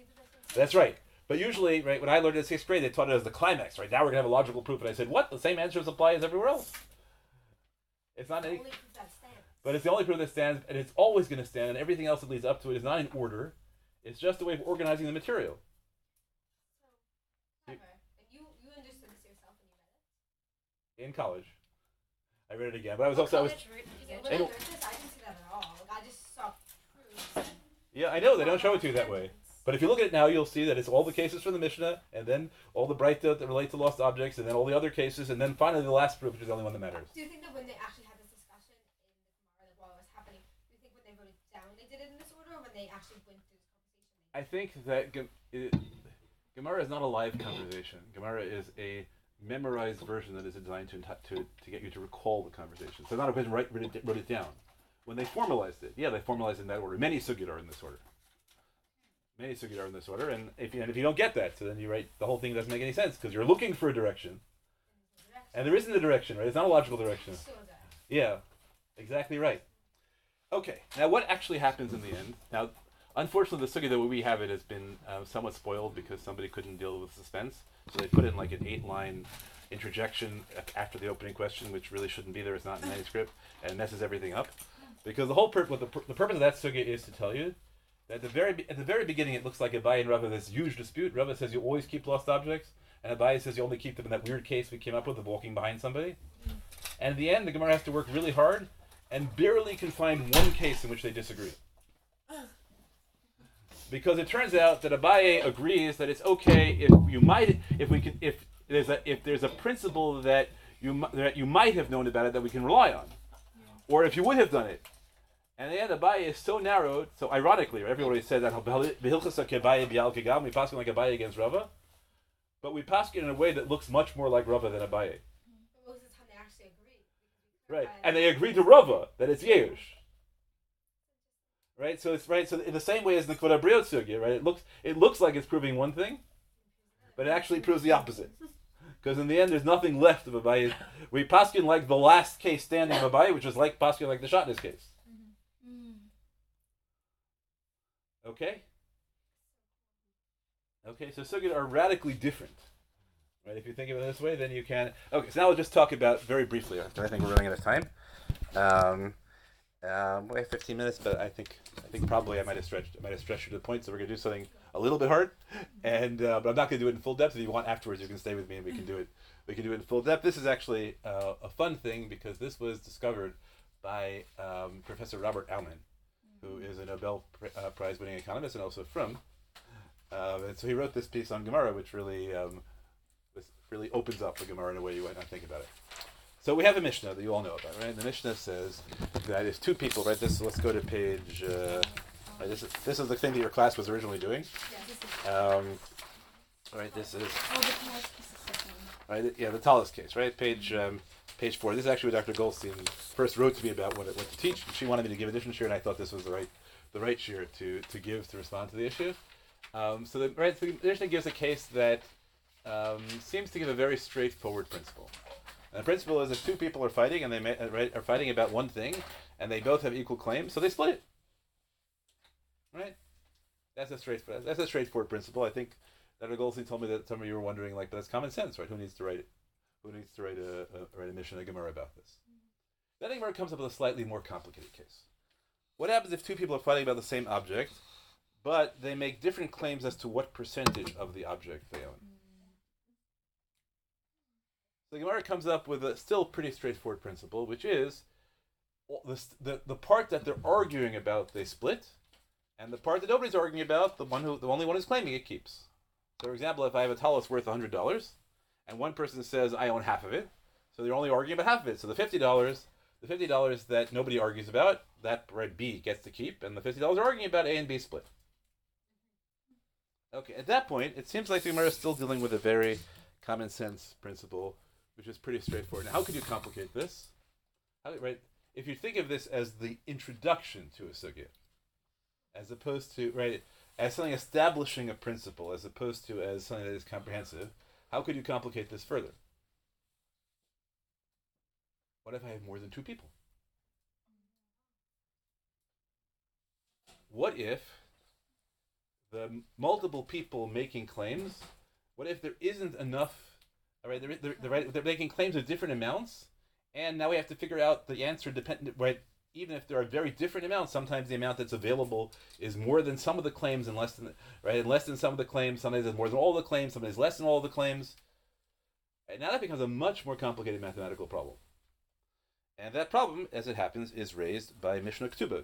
That's right. But usually, right, when I learned in 6th grade, they taught it as the climax. Right now, we're gonna have a logical proof, and I said, "What? The same answers apply as everywhere else." It's not any, but it's the only proof that stands, and it's always gonna stand. And everything else that leads up to it is not in order. It's just a way of organizing the material. So, you understood this yourself in your head? In college. I read it again, but I was. Yeah, I know they don't show it to you that way. But if you look at it now, you'll see that it's all the cases from the Mishnah, and then all the braytot that relate to lost objects, and then all the other cases, and then finally the last proof, which is the only one that matters. Do you think that when they actually had this discussion in the Gemara, while it was happening, do you think when they wrote it down, they did it in this order, or when they actually went through the conversation? I think that Gemara is not a live conversation. Gemara is a memorized version that is designed to get you to recall the conversation. So not a person wrote it down. When they formalized it, yeah, they formalized it in that order. Many sugyot are in this order. Many sugyot are in this order, and if you don't get that, so then you write the whole thing doesn't make any sense because you're looking for a direction, and there isn't a direction, right? It's not a logical direction. Yeah, exactly right. Okay, now what actually happens in the end? Now, unfortunately, the sugya that we have it has been somewhat spoiled because somebody couldn't deal with suspense, so they put in like an 8-line interjection after the opening question, which really shouldn't be there. It's not in the manuscript, and messes everything up. Because the whole purpose of that sugya is to tell you that at the very beginning it looks like Abaye and Rava this huge dispute. Rava says you always keep lost objects, and Abaye says you only keep them in that weird case we came up with of walking behind somebody. And at the end, the Gemara has to work really hard and barely can find one case in which they disagree. Because it turns out that Abaye agrees that it's okay if there's a principle that you might have known about it that we can rely on, or if you would have done it. And the end, Abaye is so narrowed, so ironically, everybody said that we pass like Abaye against Rava, but we pass it in a way that looks much more like Rava than Abaye. Right, and they agree to Rava that it's Yeush. Right, so it's right. So in the same way as the Kvod HaBriot sugya, right, it looks like it's proving one thing, but it actually proves the opposite. Because in the end, there's nothing left of Abaye. We paskin like the last case standing of Abaye, which was like paskin like the Shatner's case. Okay. Okay, so sugyot are radically different. Right, if you think of it this way, then you can. Okay, so now we'll just talk about very briefly. I think we're running out of time. We have 15 minutes, but I think probably I might have stretched you to the point. So we're gonna do something a little bit hard, and but I'm not gonna do it in full depth. If you want afterwards, you can stay with me and we can do it. We can do it in full depth. This is actually a fun thing because this was discovered by Professor Robert Aumann, who is a Nobel Prize-winning economist and also from. And so he wrote this piece on Gemara, which really opens up the Gemara in a way you might not think about it. So we have a Mishnah that you all know about, right? The Mishnah says that if two people, right? This let's go to page. Right, this is the thing that your class was originally doing. Right, this is. Right, yeah, the tallest case, right? Page 4. This is actually what Dr. Goldstein first wrote to me about what to teach. She wanted me to give additional shear, and I thought this was the right shear to give to respond to the issue. So the Mishnah gives a case that. Seems to give a very straightforward principle. And the principle is if two people are fighting and are fighting about one thing, and they both have equal claims, so they split it. Right? That's a straightforward principle. I think Dr. Goldstein told me that some of you were wondering, like, but that's common sense, right? Who needs to write a Mishnah Gemara about this? Then Gemara comes up with a slightly more complicated case. What happens if two people are fighting about the same object, but they make different claims as to what percentage of the object they own? So Gemara comes up with a still pretty straightforward principle, which is the part that they're arguing about they split, and the part that nobody's arguing about, the only one who's claiming it keeps. So for example, if I have a talus worth $100, and one person says I own half of it, so they're only arguing about half of it. So the $50 that nobody argues about, that red B gets to keep, and the $50 arguing about A and B split. Okay, at that point, it seems like Gemara is still dealing with a very common sense principle, which is pretty straightforward. Now, how could you complicate this? Right? If you think of this as the introduction to a sugya, as opposed to, right, as something establishing a principle, as opposed to as something that is comprehensive, how could you complicate this further? What if I have more than two people? What if the multiple people making claims, what if there isn't enough? All right, they're making claims of different amounts, and now we have to figure out the answer dependent, right? Even if there are very different amounts, sometimes the amount that's available is more than some of the claims and less than, right? And less than some of the claims, sometimes it's more than all the claims, sometimes less than all the claims. And now that becomes a much more complicated mathematical problem. And that problem, as it happens, is raised by Mishnah Ketubot,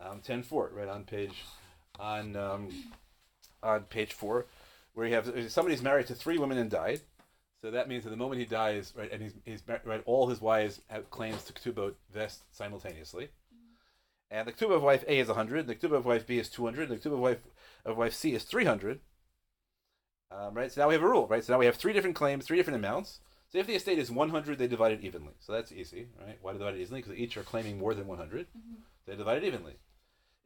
10-4, right on page 4, where you have somebody's married to three women and died. So that means that the moment he dies, right, and he's married, right, all his wives have claims to Ketubot vest simultaneously. And the ketubah of wife A is 100, the ketubah of wife B is 200, the ketubah of wife C is 300. Right? So now we have a rule, right? So now we have three different claims, three different amounts. So if the estate is 100, they divide it evenly. So that's easy, right? Why divide it evenly? Because each are claiming more than 100. Mm-hmm. They divide it evenly.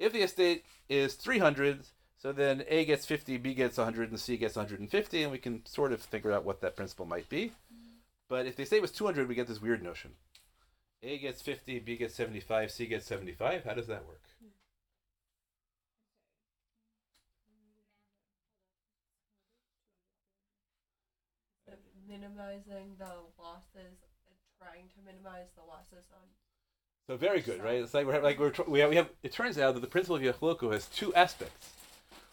If the estate is 300, so then A gets 50, B gets 100, and C gets 150, and we can sort of figure out what that principle might be. Mm-hmm. But if the estate was 200, we get this weird notion. A gets 50, B gets 75, C gets 75. How does that work? Minimizing the losses, trying to minimize the losses on. So very good, right? It's like we have. It turns out that the principle of Yachloku has two aspects.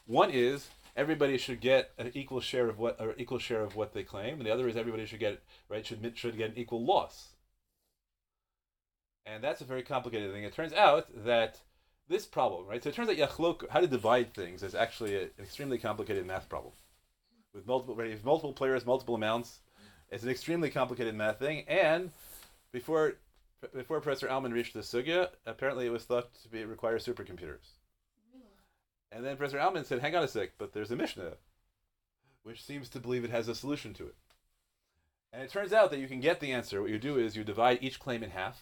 One is everybody should get an equal share of what they claim, and the other is everybody should get should get an equal loss. And that's a very complicated thing. It turns out that this problem, right? So it turns out Yachloku, how to divide things, is actually an extremely complicated math problem. With multiple players, multiple amounts. It's an extremely complicated math thing, and before Professor Alman reached the sugya, apparently it was thought to require supercomputers. And then Professor Alman said, hang on a sec, but there's a Mishnah, which seems to believe it has a solution to it. And it turns out that you can get the answer. What you do is you divide each claim in half,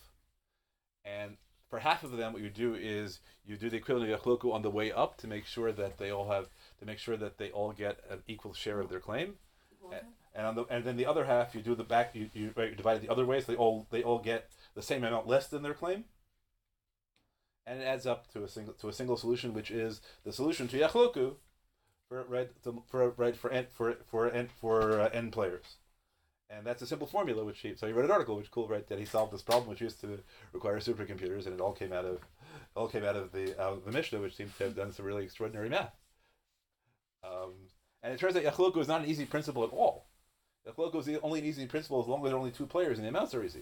and for half of them, what you do is you do the equivalent of Yachloku on the way up to make sure that they all have... to make sure that they all get an equal share of their claim, and then the other half you do the back you divide it the other way, so they all get the same amount less than their claim, and it adds up to a single solution, which is the solution to Yachloku for n players, and that's a simple formula which he wrote an article which that he solved this problem which used to require supercomputers, and it all came out of the Mishnah, which seems to have done some really extraordinary math. And it turns out Yachloku is not an easy principle at all. Yachloku is only an easy principle as long as there are only two players and the amounts are easy.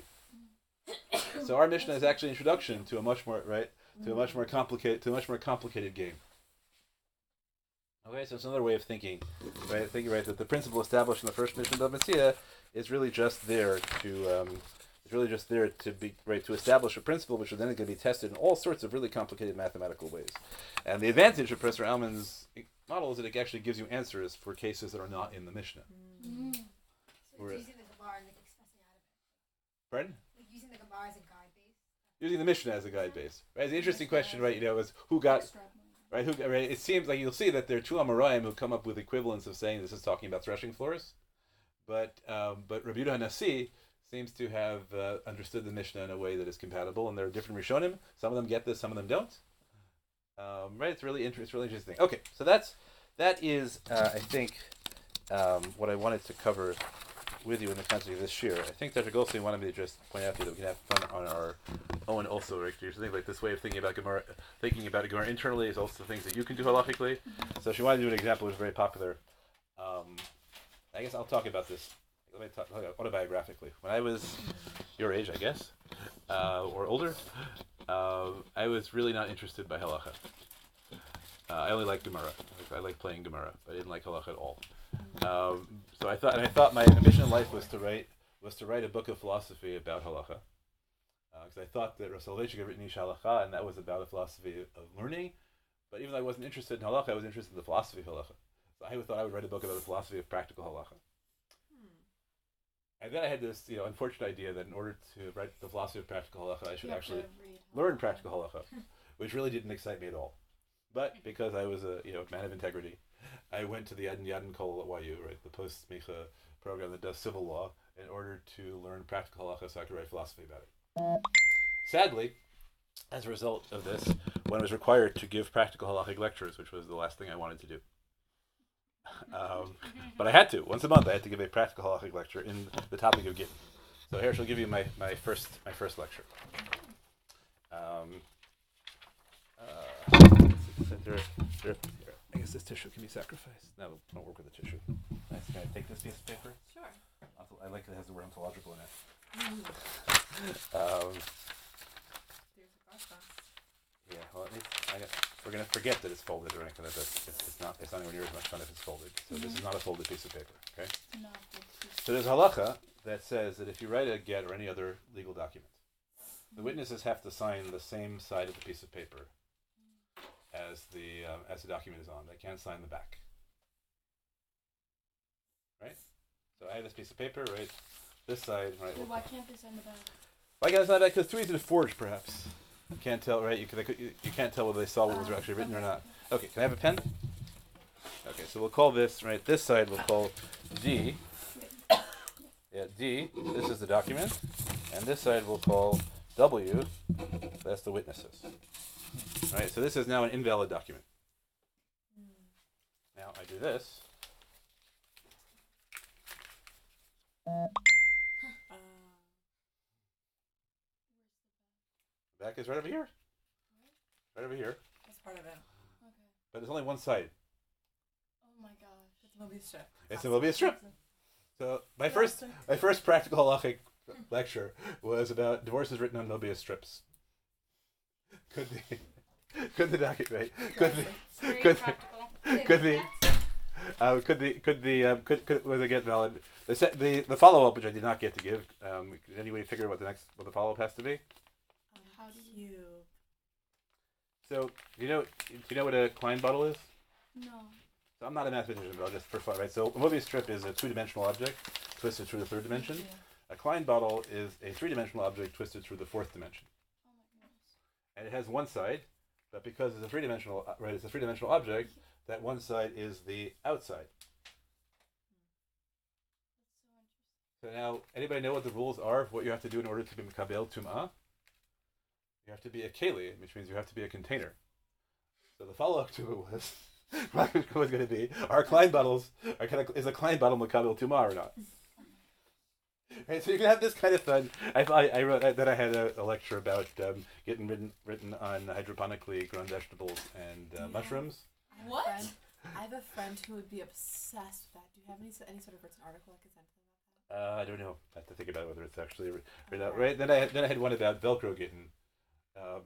So our Mishnah is actually an introduction to a much more complicated game. Okay, so it's another way of thinking, right? Thinking that the principle established in the first Mishnah of Mitzia is really just there to to establish a principle which is then going to be tested in all sorts of really complicated mathematical ways. And the advantage of Professor Alman's model is that it actually gives you answers for cases that are not in the Mishnah. Mm-hmm. So it's using the Gemara and expressing out of it. Pardon? Like using the Gemara as a guide base. Using the Mishnah as a guide base. Right? It's an interesting question, right? You know, is who got right? Who right? It seems like you'll see that there are two Amoraim who come up with equivalents of saying this is talking about threshing floors, but Rabbi Yehuda HaNasi seems to have understood the Mishnah in a way that is compatible, and there are different Rishonim. Some of them get this, some of them don't. Right, it's really interesting. Okay, so that is I think, what I wanted to cover with you in the context of this year. I think Dr. Goldstein wanted me to just point out to you that we can have fun on our own also, right? So think like this way of thinking about Gemara internally is also things that you can do halachically. Mm-hmm. So she wanted to do an example which is very popular. I guess I'll talk about this. Let me talk autobiographically. When I was your age, I guess, or older, I was really not interested by Halakha. I only liked Gemara. I liked playing Gemara, but I didn't like Halakha at all. So I thought my mission in life was to write a book of philosophy about Halakha, because I thought that Rav Soloveitchik had written Ish Halakha, and that was about a philosophy of learning. But even though I wasn't interested in Halakha, I was interested in the philosophy of Halakha. So I thought I would write a book about the philosophy of practical Halakha. And then I had this, unfortunate idea that in order to write the philosophy of practical halakha, I should actually learn practical halakha, which really didn't excite me at all. But because I was a man of integrity, I went to the Yadin Kol at YU, right, the post-Micha program that does civil law, in order to learn practical halakha so I could write philosophy about it. Sadly, as a result of this, one was required to give practical halakhic lectures, which was the last thing I wanted to do. But I had to. Once a month I had to give a practical halakhic lecture in the topic of Gittin. So here I shall give you my first lecture. Here. I guess this tissue can be sacrificed. No, it won't work with the tissue. Nice. Can I take this piece of paper? Sure. I like that it has the word ontological in it. Yeah, well, at least we're going to forget that it's folded, right? It's not anywhere near as much fun if it's folded. So This is not a folded piece of paper, okay? No. So there's halakha that says that if you write a get or any other legal document, The witnesses have to sign the same side of the piece of paper as the document is on. They can't sign the back. Right? So I have this piece of paper, right? This side, right? So why can't they sign the back? Why can't they sign the back? Because it's too easy to forge, perhaps. You can't tell, right? You can't tell whether they saw what was actually written or not. Okay, can I have a pen? Okay, so we'll call this, right? This side we'll call D. Yeah, D, this is the document. And this side we'll call W, that's the witnesses. Right, so this is now an invalid document. Now I do this. The back is right over here. Right over here. That's part of it. Okay. But there's only one side. Oh my gosh, it's a Mobius strip. It's a Mobius strip. So my first practical halakhic lecture was about divorces written on Mobius strips. Could the document? Could they get valid? The follow up, which I did not get to give. Did anybody figure out what the follow up has to be? How do you? So do you know what a Klein bottle is? No. So I'm not a mathematician, but I'll just for fun, right? So a Mobius strip is a two-dimensional object twisted through the third dimension. Yeah. A Klein bottle is a three-dimensional object twisted through the fourth dimension. Oh my goodness. And it has one side, but because it's a three-dimensional, right? It's a three-dimensional object. That one side is the outside. So now, anybody know what the rules are of what you have to do in order to be Mekabel Tuma? You have to be a Keli, which means you have to be a container. So the follow-up to it was. My question was going to be: are Klein bottles? Is a Klein bottle makabel tumah or not? Right, so you can have this kind of fun. I wrote that I had a lecture about getting written on hydroponically grown vegetables and mushrooms. What? I have a friend who would be obsessed with that. Do you have any sort of written article I could send to them? I don't know. I have to think about whether it's actually written out. Right. Then I had one about Velcro Gittin,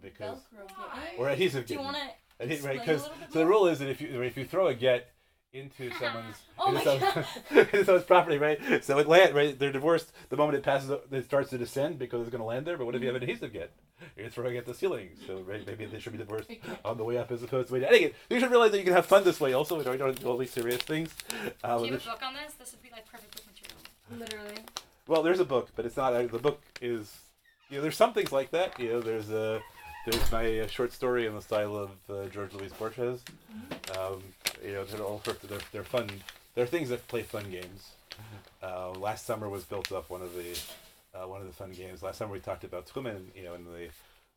because Velcro or adhesive Gittin. Do you want to? Because so the rule is that if you throw a get into someone's into someone's property, right? So it land, right? They're divorced the moment it passes. It starts to descend because it's going to land there. But what if you have an adhesive get? You're throwing at the ceiling, so right, maybe they should be divorced on the way up as opposed to the way down. Anyway, you should realize that you can have fun this way. Also, we don't do all these serious things. Do you have a book on this? This would be like perfect book material, literally. Well, there's a book, but it's not. The book is, there's some things like that. There's a. There's my short story in the style of George Luis Borges. They're all they're fun. They're things that play fun games. Last summer was built up one of the fun games. Last summer we talked about Truman. And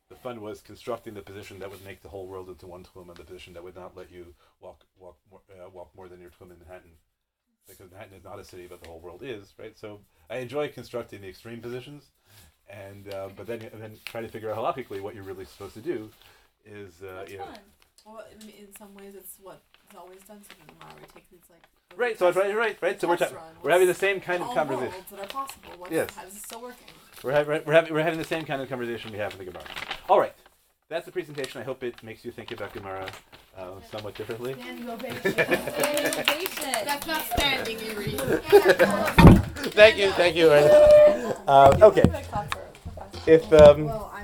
the fun was constructing the position that would make the whole world into one Truman, the position that would not let you walk more than your Truman in Manhattan, because Manhattan is not a city, but the whole world is, right? So I enjoy constructing the extreme positions. And but then try to figure out halakhically what you're really supposed to do is fun. Well, in some ways it's what is always done. So now we take these right. So right. So we're having the same kind of conversation. All worlds that are possible. Yes. How is it still working? We're having the same kind of conversation we have in the Gemara. All right, that's the presentation. I hope it makes you think about Gemara somewhat differently. Standing ovation. That's not standing, Yuri. Thank you. Okay. If